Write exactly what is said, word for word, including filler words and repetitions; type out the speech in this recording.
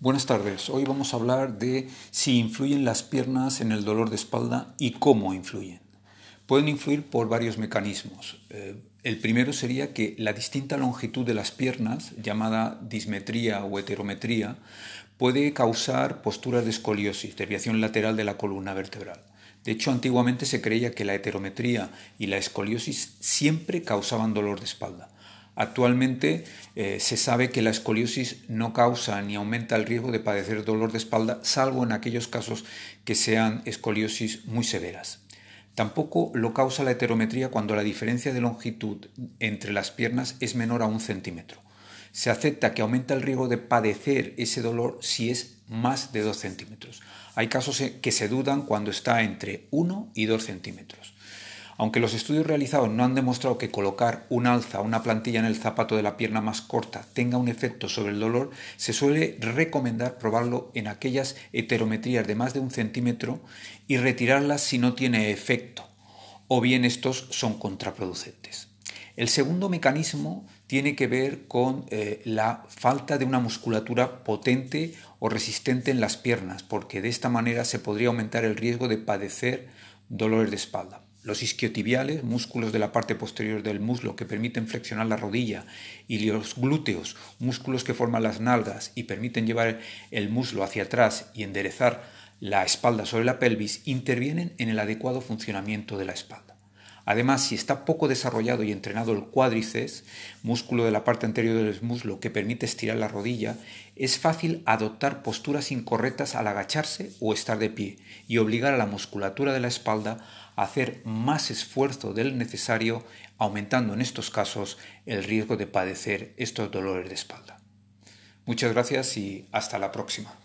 Buenas tardes, hoy vamos a hablar de si influyen las piernas en el dolor de espalda y cómo influyen. Pueden influir por varios mecanismos. Eh, el primero sería que la distinta longitud de las piernas, llamada dismetría o heterometría, puede causar posturas de escoliosis, desviación lateral de la columna vertebral. De hecho, antiguamente se creía que la heterometría y la escoliosis siempre causaban dolor de espalda. Actualmente eh, se sabe que la escoliosis no causa ni aumenta el riesgo de padecer dolor de espalda, salvo en aquellos casos que sean escoliosis muy severas. Tampoco lo causa la heterometría cuando la diferencia de longitud entre las piernas es menor a un centímetro. Se acepta que aumenta el riesgo de padecer ese dolor si es más de dos centímetros. Hay casos que se dudan cuando está entre uno y dos centímetros. Aunque los estudios realizados no han demostrado que colocar un alza o una plantilla en el zapato de la pierna más corta tenga un efecto sobre el dolor, se suele recomendar probarlo en aquellas heterometrías de más de un centímetro y retirarlas si no tiene efecto, o bien estos son contraproducentes. El segundo mecanismo tiene que ver con eh, la falta de una musculatura potente o resistente en las piernas, porque de esta manera se podría aumentar el riesgo de padecer dolores de espalda. Los isquiotibiales, músculos de la parte posterior del muslo que permiten flexionar la rodilla, y los glúteos, músculos que forman las nalgas y permiten llevar el muslo hacia atrás y enderezar la espalda sobre la pelvis, intervienen en el adecuado funcionamiento de la espalda. Además, si está poco desarrollado y entrenado el cuádriceps, músculo de la parte anterior del muslo que permite estirar la rodilla, es fácil adoptar posturas incorrectas al agacharse o estar de pie y obligar a la musculatura de la espalda hacer más esfuerzo del necesario, aumentando en estos casos el riesgo de padecer estos dolores de espalda. Muchas gracias y hasta la próxima.